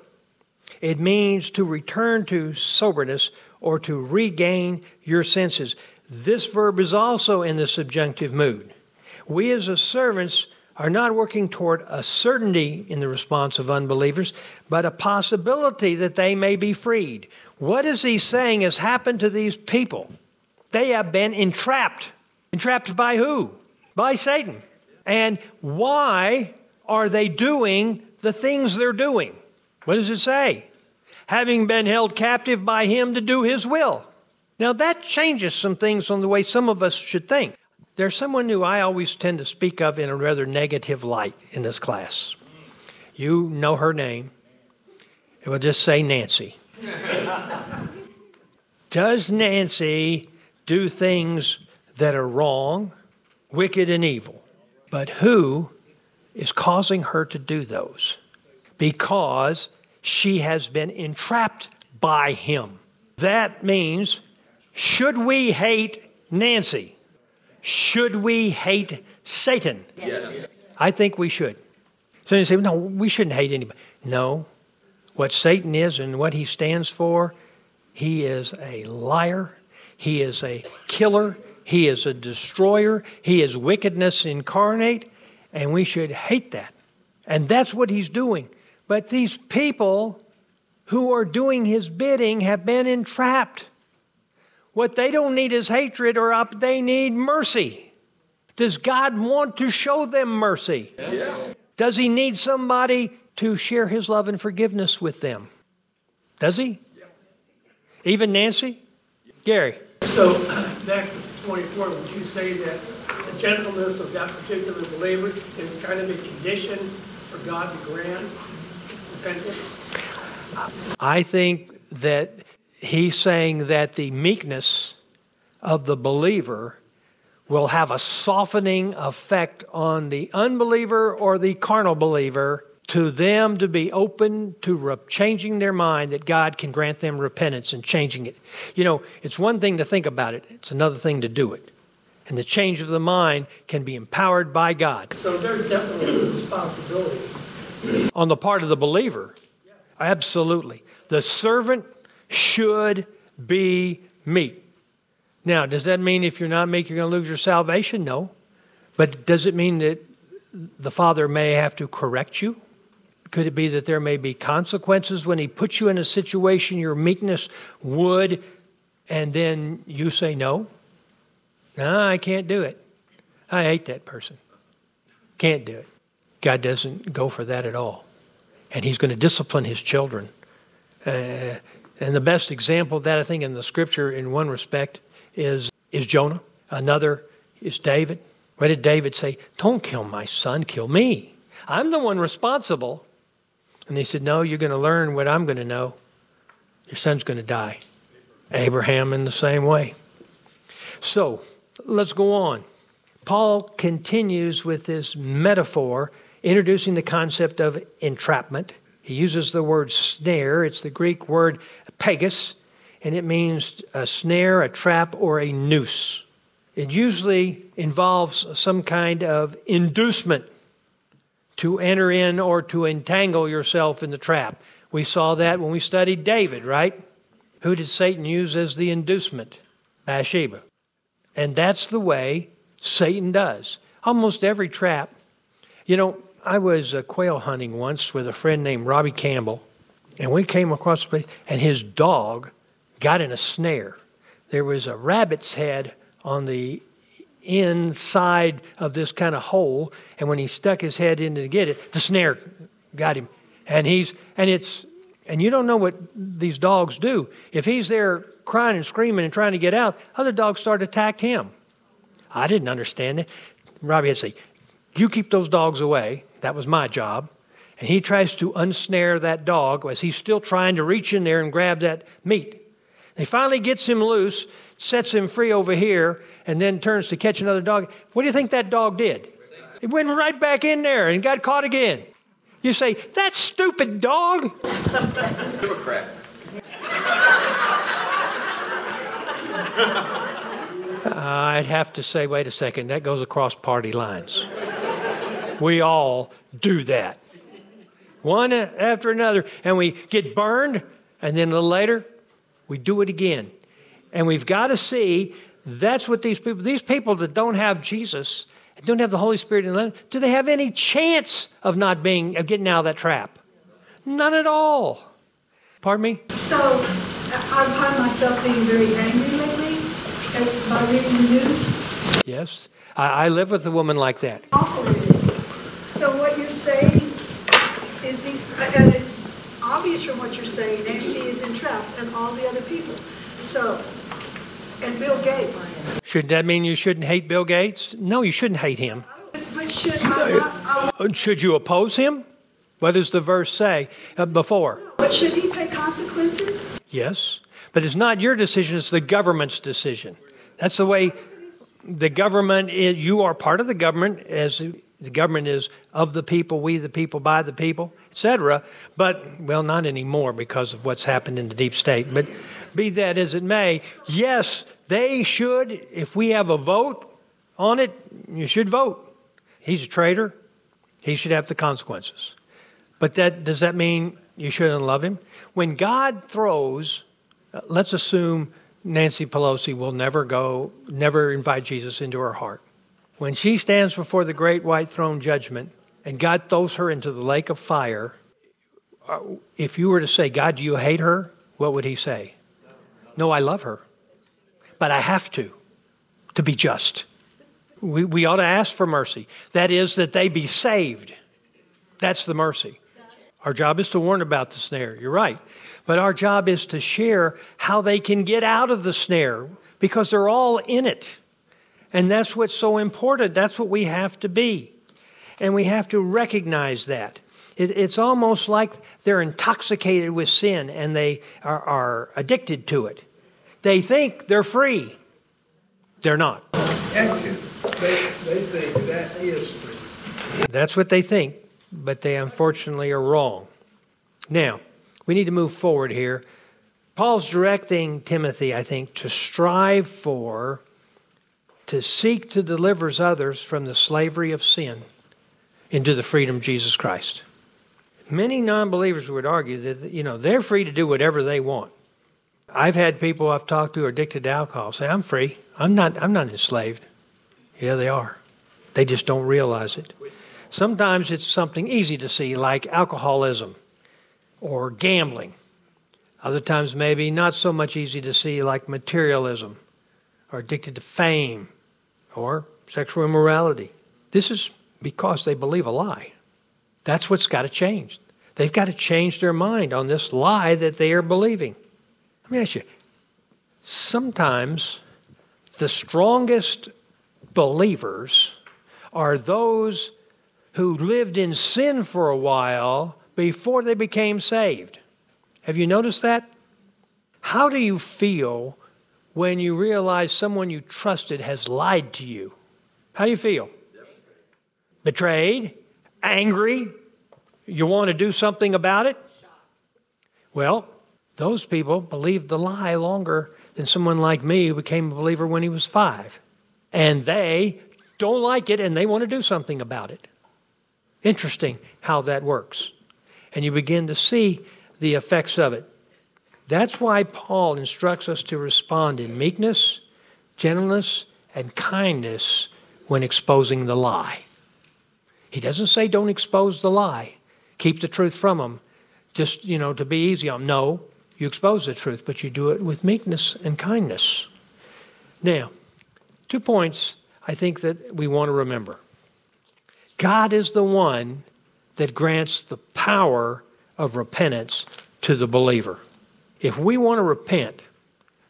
It means to return to soberness or to regain your senses. This verb is also in the subjunctive mood. We as a servants are not working toward a certainty in the response of unbelievers, but a possibility that they may be freed. What is he saying has happened to these people? They have been entrapped. Entrapped by who? By Satan. And why are they doing the things they're doing? What does it say? Having been held captive by him to do his will. Now that changes some things on the way some of us should think. There's someone who I always tend to speak of in a rather negative light in this class. You know her name. It will just say Nancy. Does Nancy do things that are wrong, wicked, and evil? But who is causing her to do those? Because she has been entrapped by him. That means, should we hate Nancy? Should we hate Satan? Yes. I think we should. So you say, no, we shouldn't hate anybody. No. What Satan is and what he stands for, he is a liar. He is a killer. He is a destroyer. He is wickedness incarnate. And we should hate that. And that's what he's doing. But these people who are doing his bidding have been entrapped. What they don't need is hatred, or up, they need mercy. Does God want to show them mercy? Yes. Does he need somebody to share his love and forgiveness with them? Does he? Yes. Even Nancy? Yes. Gary? So, Acts twenty-four, would you say that the gentleness of that particular believer is kind of a condition for God to grant repentance? I think that he's saying that the meekness of the believer will have a softening effect on the unbeliever or the carnal believer, to them to be open to rep- changing their mind, that God can grant them repentance and changing it. You know, it's one thing to think about it. It's another thing to do it. And the change of the mind can be empowered by God. So there's definitely a responsibility on the part of the believer. Absolutely. The servant should be meek. Now, does that mean if you're not meek, you're going to lose your salvation? No. But does it mean that the Father may have to correct you? Could it be that there may be consequences when he puts you in a situation your meekness would, and then you say no? No, I can't do it. I hate that person. Can't do it. God doesn't go for that at all. And he's going to discipline his children. Uh, And the best example of that, I think, in the Scripture, in one respect, is is Jonah. Another is David. Where did David say, don't kill my son, kill me. I'm the one responsible. And he said, no, you're going to learn what I'm going to know. Your son's going to die. Abraham in the same way. So, let's go on. Paul continues with this metaphor, introducing the concept of entrapment. He uses the word snare. It's the Greek word pagos, and it means a snare, a trap, or a noose. It usually involves some kind of inducement to enter in or to entangle yourself in the trap. We saw that when we studied David, right? Who did Satan use as the inducement? Bathsheba. And that's the way Satan does. Almost every trap. You know, I was uh, quail hunting once with a friend named Robbie Campbell, and we came across a place, and his dog got in a snare. There was a rabbit's head on the inside of this kind of hole, and when he stuck his head in to get it, the snare got him. And he's and it's and you don't know what these dogs do. If he's there crying and screaming and trying to get out, other dogs start to attack him. I didn't understand it. Robbie had to say, "You keep those dogs away." That was my job. And he tries to unsnare that dog as he's still trying to reach in there and grab that meat. He finally gets him loose, sets him free over here, and then turns to catch another dog. What do you think that dog did? It went right back in there and got caught again. You say, that stupid dog. Democrat. I'd have to say, wait a second, that goes across party lines. We all do that. One after another. And we get burned. And then a little later, we do it again. And we've got to see, that's what these people, these people that don't have Jesus, don't have the Holy Spirit in them, do they have any chance of not being, of getting out of that trap? None at all. Pardon me? So, I find myself being very angry lately by reading the news. Yes. I, I live with a woman like that. Awful. So what you're saying is these, and it's obvious from what you're saying, Nancy is entrapped and all the other people. So, and Bill Gates. Should that mean you shouldn't hate Bill Gates? No, you shouldn't hate him. But should I, I, I, Should you oppose him? What does the verse say uh, before? But should he pay consequences? Yes, but it's not your decision, it's the government's decision. That's the way the government is, you are part of the government as... The government is of the people, we the people, by the people, et cetera. But, well, not anymore because of what's happened in the deep state. But be that as it may, yes, they should, if we have a vote, on it, you should vote. He's a traitor. He should have the consequences. But that does that mean you shouldn't love him? When God throws, let's assume Nancy Pelosi will never go, never invite Jesus into her heart. When she stands before the great white throne judgment and God throws her into the lake of fire, if you were to say, God, do you hate her? What would he say? No, I love her. But I have to, to be just. We, we ought to ask for mercy. That is, that they be saved. That's the mercy. Our job is to warn about the snare. You're right. But our job is to share how they can get out of the snare, because they're all in it. And that's what's so important. That's what we have to be. And we have to recognize that. It, it's almost like they're intoxicated with sin and they are, are addicted to it. They think they're free. They're not. Excellent. They, they think that is free. That's what they think, but they unfortunately are wrong. Now, we need to move forward here. Paul's directing Timothy, I think, to strive for, to seek to deliver others from the slavery of sin into the freedom of Jesus Christ. Many non-believers would argue that, you know, they're free to do whatever they want. I've had people I've talked to who are addicted to alcohol say, I'm free. I'm not, I'm not enslaved. Yeah, they are. They just don't realize it. Sometimes it's something easy to see, like alcoholism or gambling. Other times maybe not so much easy to see, like materialism or addicted to fame or sexual immorality. This is because they believe a lie. That's what's got to change. They've got to change their mind on this lie that they are believing. Let me ask you, sometimes the strongest believers are those who lived in sin for a while before they became saved. Have you noticed that? How do you feel when you realize someone you trusted has lied to you? How do you feel? Betrayed? Angry? You want to do something about it? Well, those people believed the lie longer than someone like me who became a believer when he was five. And they don't like it, and they want to do something about it. Interesting how that works. And you begin to see the effects of it. That's why Paul instructs us to respond in meekness, gentleness, and kindness when exposing the lie. He doesn't say don't expose the lie. Keep the truth from them. Just, you know, to be easy on them. No, you expose the truth, but you do it with meekness and kindness. Now, two points I think that we want to remember. God is the one that grants the power of repentance to the believer. If we want to repent,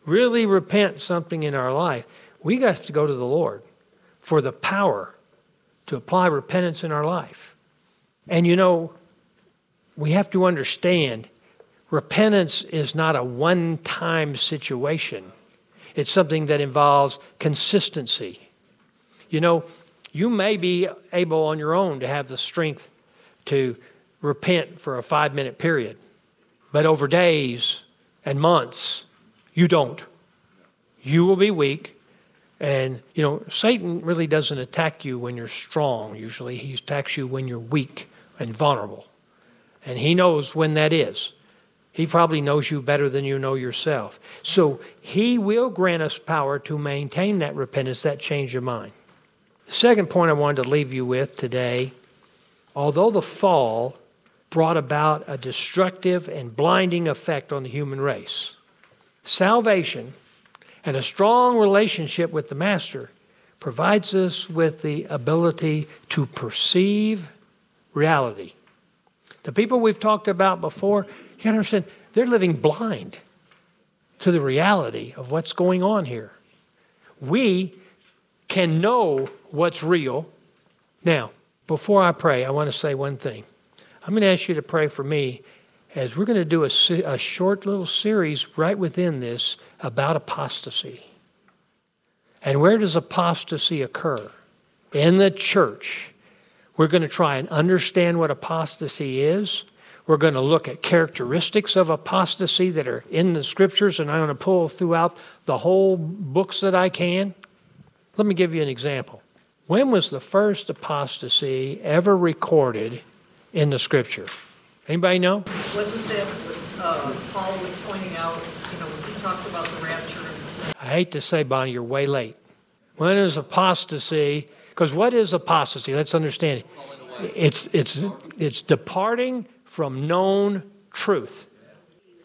really repent something in our life, we have to go to the Lord for the power to apply repentance in our life. And you know, we have to understand repentance is not a one-time situation. It's something that involves consistency. You know, you may be able on your own to have the strength to repent for a five-minute period. But over days and months, you don't. You will be weak. And, you know, Satan really doesn't attack you when you're strong. Usually he attacks you when you're weak and vulnerable. And he knows when that is. He probably knows you better than you know yourself. So he will grant us power to maintain that repentance, that change of mind. The second point I wanted to leave you with today, although the fall brought about a destructive and blinding effect on the human race, salvation and a strong relationship with the Master provides us with the ability to perceive reality. The people we've talked about before, you gotta understand, they're living blind to the reality of what's going on here. We can know what's real. Now, before I pray, I want to say one thing. I'm going to ask you to pray for me, as we're going to do a, a short little series right within this about apostasy. And where does apostasy occur? In the church. We're going to try and understand what apostasy is. We're going to look at characteristics of apostasy that are in the Scriptures, and I'm going to pull throughout the whole books that I can. Let me give you an example. When was the first apostasy ever recorded in the Scripture? Anybody know? Wasn't that uh, Paul was pointing out, you know, when he talked about the rapture? I hate to say, Bonnie, you're way late. When is apostasy? Because what is apostasy? Let's understand it. It's, it's, it's departing from known truth.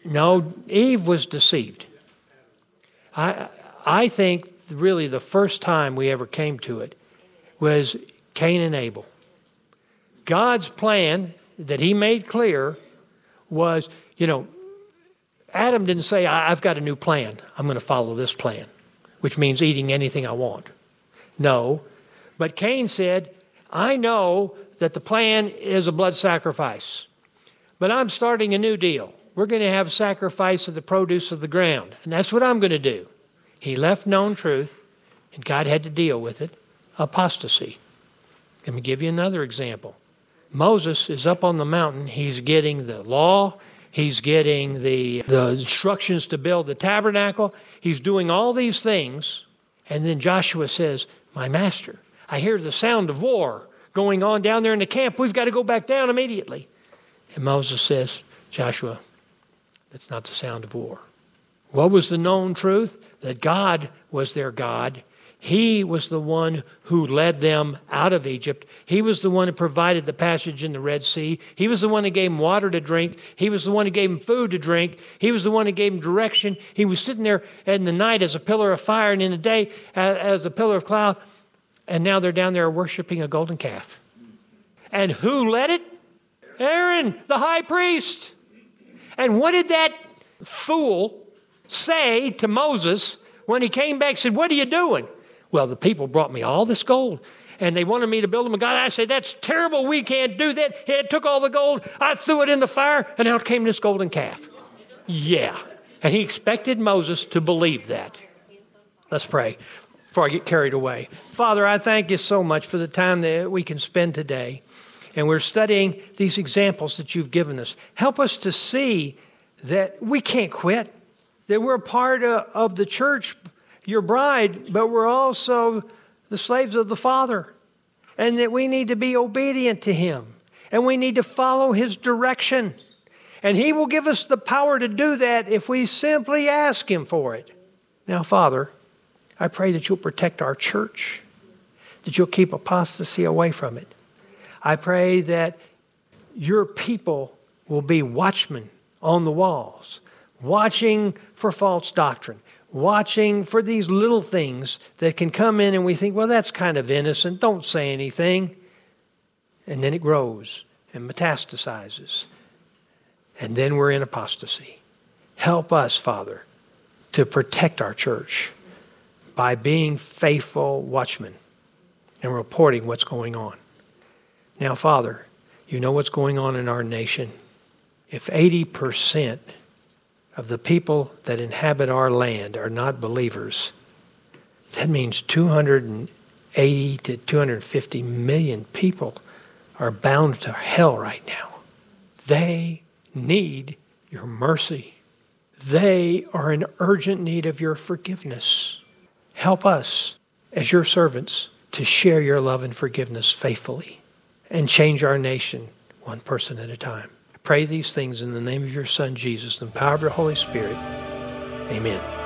No, Eve was deceived. I, I think really the first time we ever came to it was Cain and Abel. God's plan that he made clear was, you know, Adam didn't say, I've got a new plan. I'm going to follow this plan, which means eating anything I want. No. But Cain said, I know that the plan is a blood sacrifice, but I'm starting a new deal. We're going to have sacrifice of the produce of the ground, and that's what I'm going to do. He left known truth, and God had to deal with it. Apostasy. Let me give you another example. Moses is up on the mountain. He's getting the law. He's getting the, the instructions to build the tabernacle. He's doing all these things. And then Joshua says, my master, I hear the sound of war going on down there in the camp. We've got to go back down immediately. And Moses says, Joshua, that's not the sound of war. What was the known truth? That God was their God. He was the one who led them out of Egypt. He was the one who provided the passage in the Red Sea. He was the one who gave them water to drink. He was the one who gave them food to drink. He was the one who gave them direction. He was sitting there in the night as a pillar of fire and in the day as a pillar of cloud. And now they're down there worshiping a golden calf. And who led it? Aaron, the high priest. And what did that fool say to Moses when he came back and said, what are you doing? Well, the people brought me all this gold, and they wanted me to build them a god. I said, that's terrible. We can't do that. It took all the gold. I threw it in the fire, and out came this golden calf. Yeah. And he expected Moses to believe that. Let's pray before I get carried away. Father, I thank you so much for the time that we can spend today. And we're studying these examples that you've given us. Help us to see that we can't quit, that we're a part of the church, your bride, but we're also the slaves of the Father, and that we need to be obedient to him, and we need to follow his direction. And he will give us the power to do that if we simply ask him for it. Now, Father, I pray that you'll protect our church, that you'll keep apostasy away from it. I pray that your people will be watchmen on the walls, watching for false doctrine, watching for these little things that can come in and we think, well, that's kind of innocent. Don't say anything. And then it grows and metastasizes. And then we're in apostasy. Help us, Father, to protect our church by being faithful watchmen and reporting what's going on. Now, Father, you know what's going on in our nation. If eighty percent of the people that inhabit our land are not believers, that means two hundred eighty to two hundred fifty million people are bound to hell right now. They need your mercy. They are in urgent need of your forgiveness. Help us, as your servants, to share your love and forgiveness faithfully and change our nation one person at a time. Pray these things in the name of your Son, Jesus, and the power of your Holy Spirit. Amen.